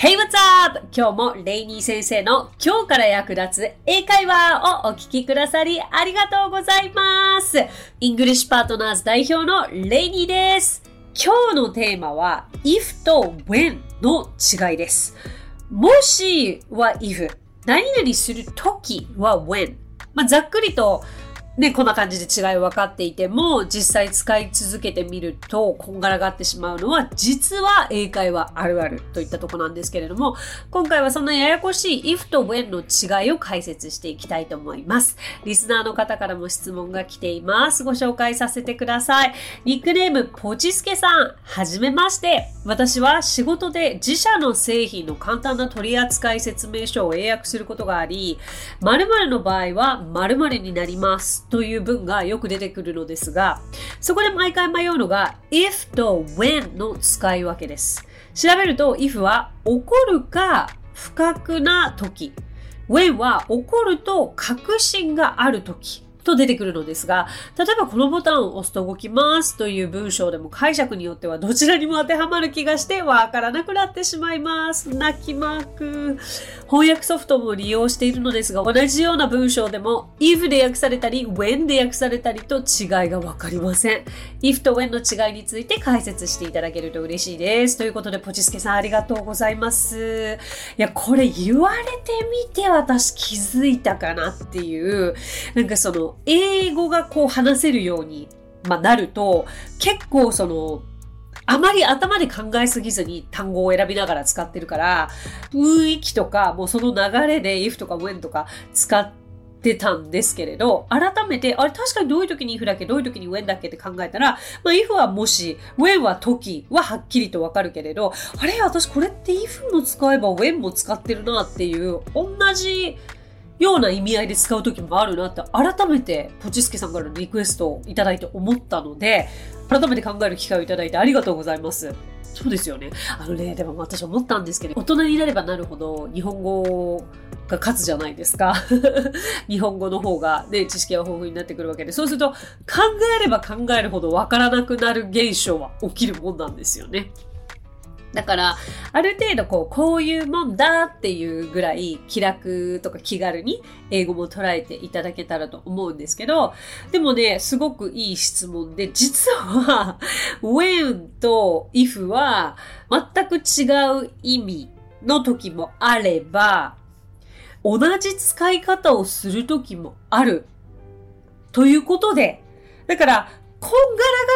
Hey, what's up? 今日もレイニー先生の今日から役立つ英会話をお聞きくださりありがとうございます。English Partners 代表のレイニーです。今日のテーマは if と when の違いです。もしは if、何々するときは when。ざっくりとね、こんな感じで違い分かっていても、実際使い続けてみるとこんがらがってしまうのは、実は英会話あるあるといったとこなんですけれども、今回はそのややこしい if と when の違いを解説していきたいと思います。リスナーの方からも質問が来ています。ご紹介させてください。ニックネームポチスケさん、はじめまして。私は仕事で自社の製品の簡単な取扱説明書を英訳することがあり、〇〇の場合は〇〇になります。という文がよく出てくるのですが、そこで毎回迷うのが if と when の使い分けです。調べると if は起こるか不覚な時、 when は起こると確信がある時と出てくるのですが、例えばこのボタンを押すと動きますという文章でも、解釈によってはどちらにも当てはまる気がしてわからなくなってしまいます。泣きまく。翻訳ソフトも利用しているのですが、同じような文章でも if で訳されたり when で訳されたりと違いがわかりません。 if と when の違いについて解説していただけると嬉しいです。ということで、ポチスケさんありがとうございます。いや、これ言われてみて私気づいたかなっていう、なんかその英語がこう話せるようになると、結構そのあまり頭で考えすぎずに単語を選びながら使ってるから、雰囲気とかもうその流れで if とか when とか使ってたんですけれど、改めてあれ確かにどういう時に if だっけ、どういう時に when だっけって考えたら、if はもし、when は時ははっきりとわかるけれど、あれ私これって if も使えば when も使ってるなっていう、同じような意味合いで使う時もあるなって改めてポチスケさんからのリクエストをいただいて思ったので、改めて考える機会をいただいてありがとうございます。そうですよね。でも私思ったんですけど、大人になればなるほど日本語が勝つじゃないですか。日本語の方がね、知識が豊富になってくるわけで、そうすると考えれば考えるほどわからなくなる現象は起きるもんなんですよね。だからある程度こういうもんだっていうぐらい気楽とか気軽に英語も捉えていただけたらと思うんですけど、でもね、すごくいい質問で、実は when と if は全く違う意味の時もあれば、同じ使い方をする時もあるということで、だからこんが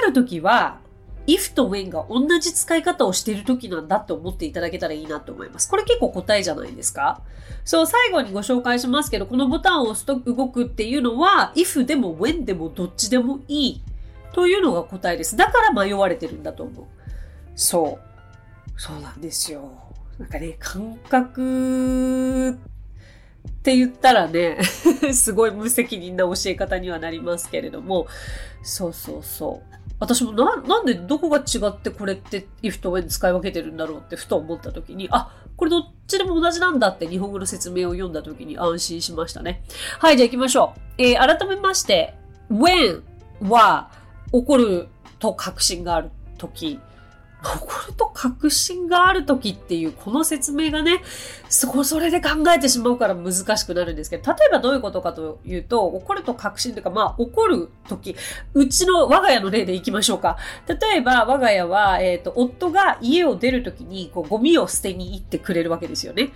らがる時はif と when が同じ使い方をしている時なんだと思っていただけたらいいなと思います。これ結構答えじゃないですか。そう、最後にご紹介しますけど、このボタンを押すと動くっていうのは if でも when でもどっちでもいいというのが答えです。だから迷われてるんだと思う。そうなんですよ。なんかね、感覚って言ったらね、すごい無責任な教え方にはなりますけれども、そう。私も なんでどこが違ってこれって if と when 使い分けてるんだろうってふと思った時に、これどっちでも同じなんだって日本語の説明を読んだ時に安心しましたね。はい、じゃあ行きましょう。改めまして when は起こると確信がある時、起こると確信がある時っていうこの説明がね、それで考えてしまうから難しくなるんですけど、例えばどういうことかというと、起こると確信というか、起こる時、我が家の例でいきましょうか。例えば我が家は、夫が家を出る時にゴミを捨てに行ってくれるわけですよね。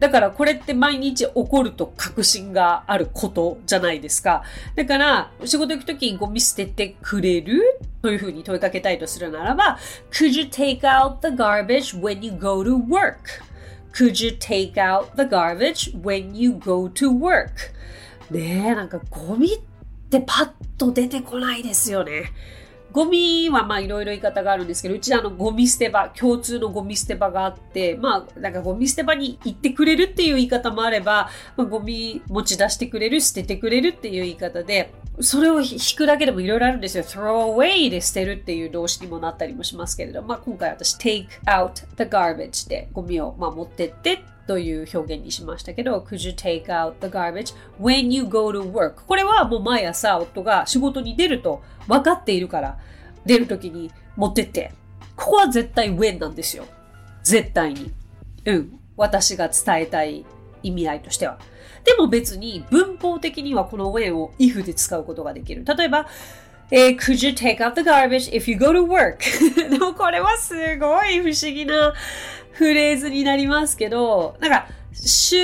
だからこれって毎日起こると確信があることじゃないですか。だから仕事行くときにゴミ捨ててくれるというふうに問いかけたいとするならば、 Could you take out the garbage when you go to work? Could you take out the garbage when you go to work? ねえ、なんかゴミってパッと出てこないですよね。ゴミはいろいろ言い方があるんですけど、うちゴミ捨て場、共通のゴミ捨て場があって、なんかゴミ捨て場に行ってくれるっていう言い方もあれば、ゴミ持ち出してくれる、捨ててくれるっていう言い方で、それを引くだけでもいろいろあるんですよ。throw away で捨てるっていう動詞にもなったりもしますけれど、今回私 take out the garbage でゴミを持ってってという表現にしましたけど、 Could you take out the garbage when you go to work? これはもう毎朝夫が仕事に出ると分かっているから、出る時に持ってって、ここは絶対 when なんですよ。絶対に。私が伝えたい意味合いとしては。でも別に文法的にはこの when を if で使うことができる。例えば、Could you take out the garbage if you go to work? でもこれはすごい不思議なフレーズになりますけど、なんか週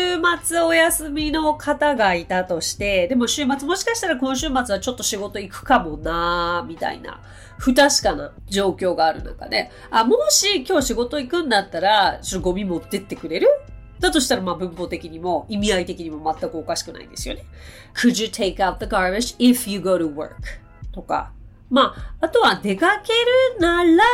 末お休みの方がいたとして、でも週末もしかしたら今週末はちょっと仕事行くかもなみたいな不確かな状況がある中で、もし今日仕事行くんだったらちょっとゴミ持ってってくれる？だとしたら、文法的にも意味合い的にも全くおかしくないですよね。Could you take out the garbage if you go to work? とか、あとは出かけるなら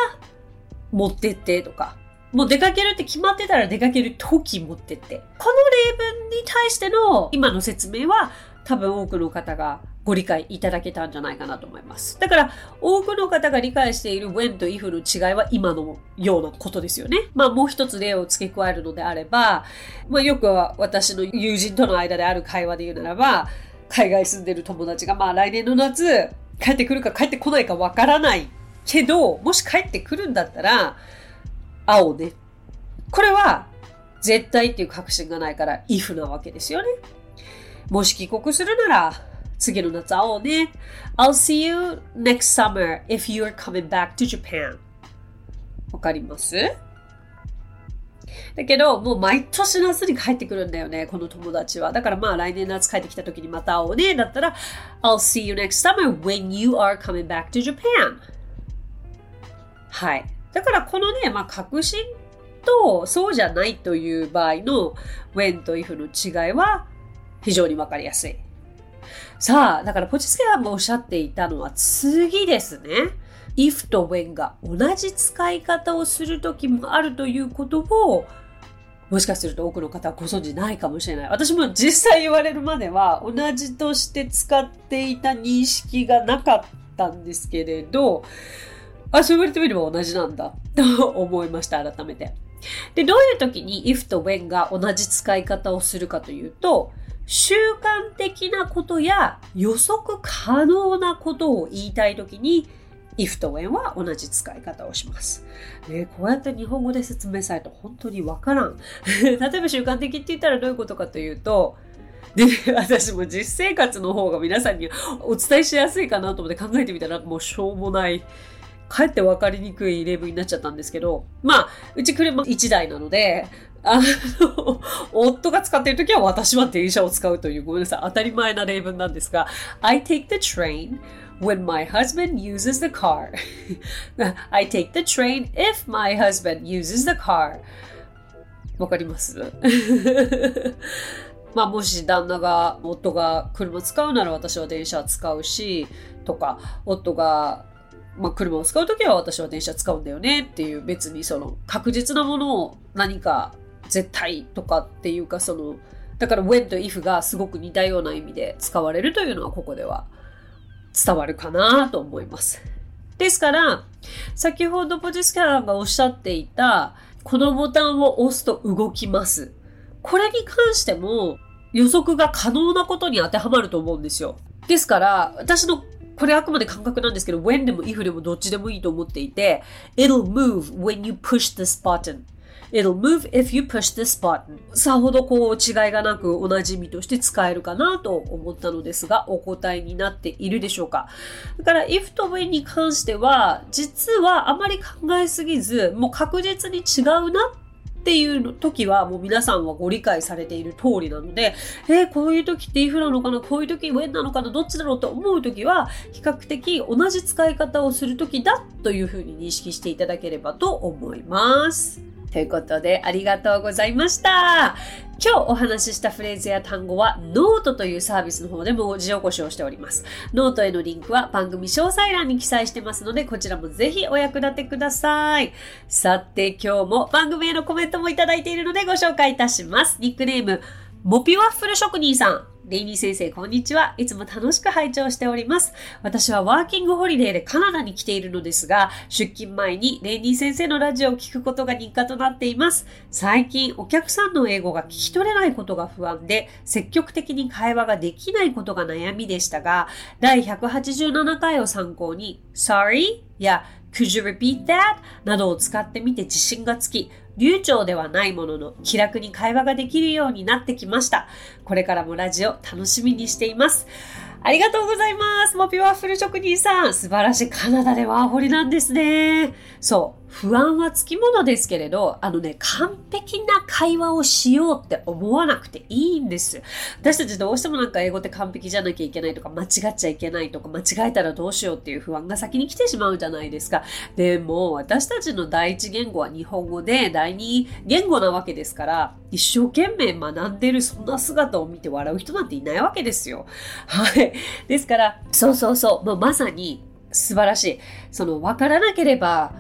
持ってってとか、もう出かけるって決まってたら出かける時持ってって。この例文に対しての今の説明は多分多くの方がご理解いただけたんじゃないかなと思います。だから多くの方が理解している when と if の違いは今のようなことですよね。もう一つ例を付け加えるのであれば、よく私の友人との間である会話で言うならば、海外住んでる友達が来年の夏帰ってくるか帰ってこないかわからないけど、もし帰ってくるんだったら会おうね。これは絶対っていう確信がないから if なわけですよね。もし帰国するなら次の夏会おうね。I'll see you next summer if you are coming back to Japan. わかります？だけど、もう毎年夏に帰ってくるんだよね、この友達は。だから来年夏帰ってきた時にまた会おうね。だったら、I'll see you next summer when you are coming back to Japan. はい。だからこの確信とそうじゃないという場合の when と if の違いは非常にわかりやすい。さあ、だからポチスケさんもおっしゃっていたのは次ですね。if と when が同じ使い方をするときもあるということを、もしかすると多くの方はご存知ないかもしれない。私も実際言われるまでは同じとして使っていた認識がなかったんですけれど、そう言われてみれば同じなんだと思いました、改めて。で、どういう時に if と when が同じ使い方をするかというと、習慣的なことや予測可能なことを言いたいときに if と when は同じ使い方をします。こうやって日本語で説明された本当にわからん。例えば習慣的って言ったらどういうことかというと、で、私も実生活の方が皆さんにお伝えしやすいかなと思って考えてみたら、もうしょうもない、かえって分かりにくい例文になっちゃったんですけど、うち車1台なので、夫が使っているときは私は電車を使うという、ごめんなさい、当たり前な例文なんですが、I take the train when my husband uses the car. I take the train if my husband uses the car. わかります？もし夫が車使うなら私は電車使うし、とか、夫が車を使うときは私は電車使うんだよねっていう、別にその確実なものを何か絶対とかっていうか、だから when と if がすごく似たような意味で使われるというのはここでは伝わるかなと思います。ですから先ほどポジスキャラがおっしゃっていたこのボタンを押すと動きます。これに関しても予測が可能なことに当てはまると思うんですよ。ですから私のこれあくまで感覚なんですけど、when でも if でもどっちでもいいと思っていて、it'll move when you push this button. It'll move if you push this button. さほど違いがなく同じ意味として使えるかなと思ったのですが、お答えになっているでしょうか。だから if と when に関しては、実はあまり考えすぎず、もう確実に違うなっていう時はもう皆さんはご理解されている通りなので、こういう時って if なのかな、こういう時 when なのかな、どっちだろうと思う時は比較的同じ使い方をする時だというふうに認識していただければと思います。ということで、ありがとうございました。今日お話ししたフレーズや単語はノートというサービスの方で文字起こしをしております。ノートへのリンクは番組詳細欄に記載してますので、こちらもぜひお役立てください。さて、今日も番組へのコメントもいただいているのでご紹介いたします。ニックネームモピワッフル職人さん、レイニー先生、こんにちは。いつも楽しく拝聴しております。私はワーキングホリデーでカナダに来ているのですが、出勤前にレイニー先生のラジオを聞くことが日課となっています。最近お客さんの英語が聞き取れないことが不安で、積極的に会話ができないことが悩みでしたが、第187回を参考に Sorry や Could you repeat that? などを使ってみて自信がつき、流暢ではないものの気楽に会話ができるようになってきました。これからもラジオ楽しみにしています。ありがとうございます。モピワッフル職人さん。素晴らしい。カナダでワーホリなんですね。そう。不安はつきものですけれど、完璧な会話をしようって思わなくていいんです。私たちどうしても英語って完璧じゃなきゃいけないとか、間違っちゃいけないとか、間違えたらどうしようっていう不安が先に来てしまうじゃないですか。でも、私たちの第一言語は日本語で、第二言語なわけですから、一生懸命学んでるそんな姿を見て笑う人なんていないわけですよ。はい。ですから、まさに素晴らしい。わからなければ、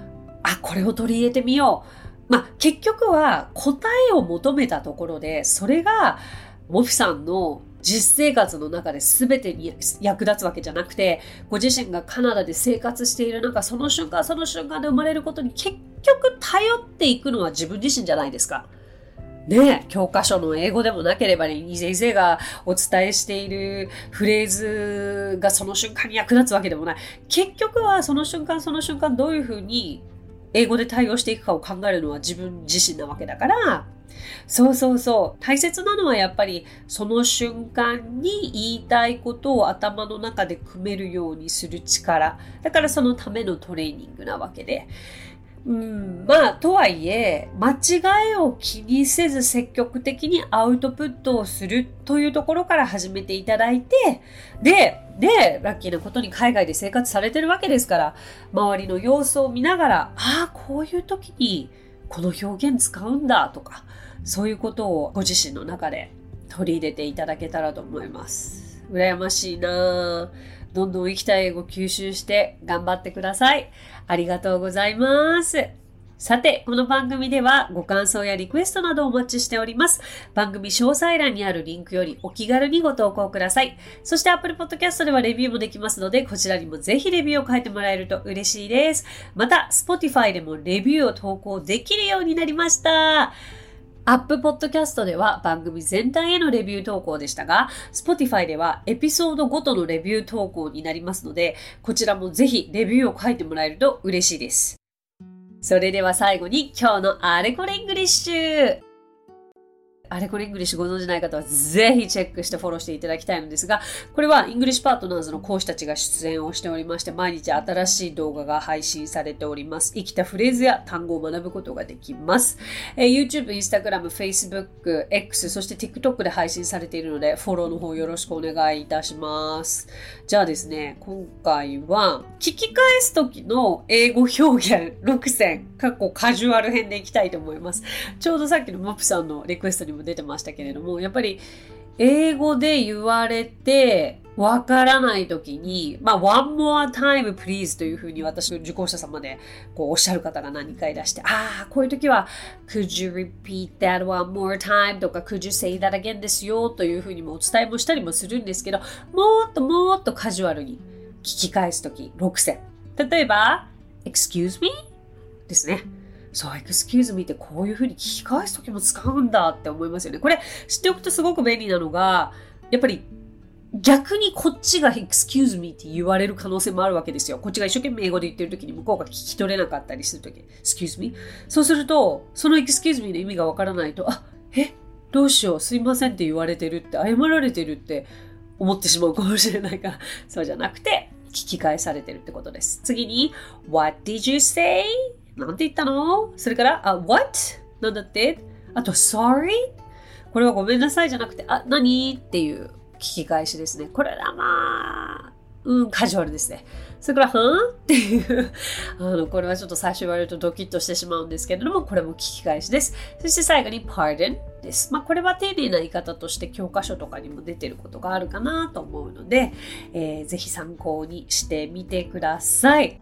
これを取り入れてみよう。結局は答えを求めたところで、それがモフィさんの実生活の中で全てに役立つわけじゃなくて、ご自身がカナダで生活している中、その瞬間その瞬間で生まれることに結局頼っていくのは自分自身じゃないですか。ねえ、教科書の英語でもなければ先生がお伝えしているフレーズがその瞬間に役立つわけでもない。結局はその瞬間その瞬間どういうふうに英語で対応していくかを考えるのは自分自身なわけだから、大切なのはやっぱりその瞬間に言いたいことを頭の中で組めるようにする力。だからそのためのトレーニングなわけで。とはいえ、間違いを気にせず積極的にアウトプットをするというところから始めていただいて、で、ラッキーなことに海外で生活されてるわけですから、周りの様子を見ながら、こういう時にこの表現使うんだとか、そういうことをご自身の中で取り入れていただけたらと思います。羨ましいなぁ。どんどん生きた英語吸収して頑張ってください。ありがとうございます。さて、この番組ではご感想やリクエストなどお待ちしております。番組詳細欄にあるリンクよりお気軽にご投稿ください。そして Apple Podcast ではレビューもできますので、こちらにもぜひレビューを書いてもらえると嬉しいです。また、Spotify でもレビューを投稿できるようになりました。アップポッドキャストでは番組全体へのレビュー投稿でしたが、Spotify ではエピソードごとのレビュー投稿になりますので、こちらもぜひレビューを書いてもらえると嬉しいです。それでは最後に今日のあれこれイングリッシュ。あれこれイングリッシュご存じない方はぜひチェックしてフォローしていただきたいのですが、これは English Partners の講師たちが出演をしておりまして、毎日新しい動画が配信されております。生きたフレーズや単語を学ぶことができます。YouTube、Instagram、Facebook、X、そして TikTok で配信されているので、フォローの方よろしくお願いいたします。じゃあですね、今回は聞き返す時の英語表現6選カジュアル編でいきたいと思います。ちょうどさっきのマップさんのリクエストにも出てましたけれども、やっぱり英語で言われてわからないときに、one more time please というふうに私の受講者様でおっしゃる方が何回いらして、こういうときは could you repeat that one more time とか could you say that again ですよというふうにもお伝えもしたりもするんですけど、もっとカジュアルに聞き返すとき6選。例えば excuse me ですね。excuse me ってこういう風に聞き返すときも使うんだって思いますよね。これ知っておくとすごく便利なのが、やっぱり逆にこっちが excuse me って言われる可能性もあるわけですよ。こっちが一生懸命英語で言ってるときに向こうが聞き取れなかったりするとき、excuse me。そうすると、その excuse me の意味がわからないと、どうしよう、すいませんって言われてるって、謝られてるって思ってしまうかもしれないから、そうじゃなくて、聞き返されてるってことです。次に、what did you say?なんて言ったの？それから、what？ なんだって？あと、sorry？ これはごめんなさいじゃなくて、何？っていう聞き返しですね。これはカジュアルですね。それから、っていうこれはちょっと最初言われるとドキッとしてしまうんですけれども、これも聞き返しです。そして最後に pardon です。これは丁寧な言い方として教科書とかにも出てることがあるかなと思うので、ぜひ参考にしてみてください。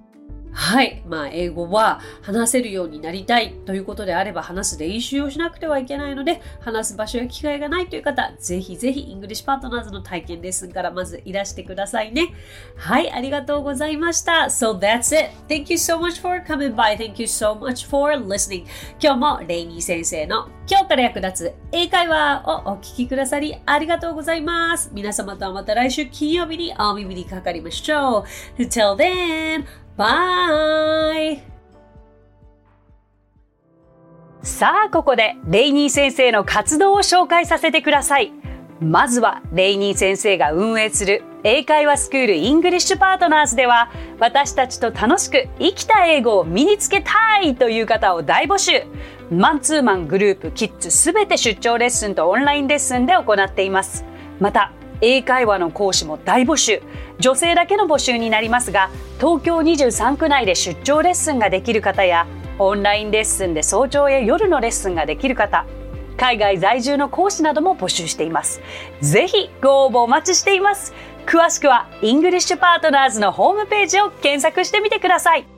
はい。英語は話せるようになりたいということであれば、話す練習をしなくてはいけないので、話す場所や機会がないという方、ぜひぜひイングリッシュパートナーズの体験レッスンからまずいらしてくださいね。はい。ありがとうございました。So that's it. Thank you so much for coming by. Thank you so much for listening. 今日もレイニー先生の今日から役立つ英会話をお聞きくださりありがとうございます。皆様とはまた来週金曜日にお耳にかかりましょう。Until then, Bye! さあ、ここでレイニー先生の活動を紹介させてください。まずはレイニー先生が運営する英会話スクール English Partners では、私たちと楽しく生きた英語を身につけたいという方を大募集。マンツーマン、グループ、キッズすべて出張レッスンとオンラインレッスンで行っています。また英会話の講師も大募集。女性だけの募集になりますが、東京23区内で出張レッスンができる方や、オンラインレッスンで早朝や夜のレッスンができる方、海外在住の講師なども募集しています。ぜひご応募お待ちしています。詳しくはイングリッシュパートナーズのホームページを検索してみてください。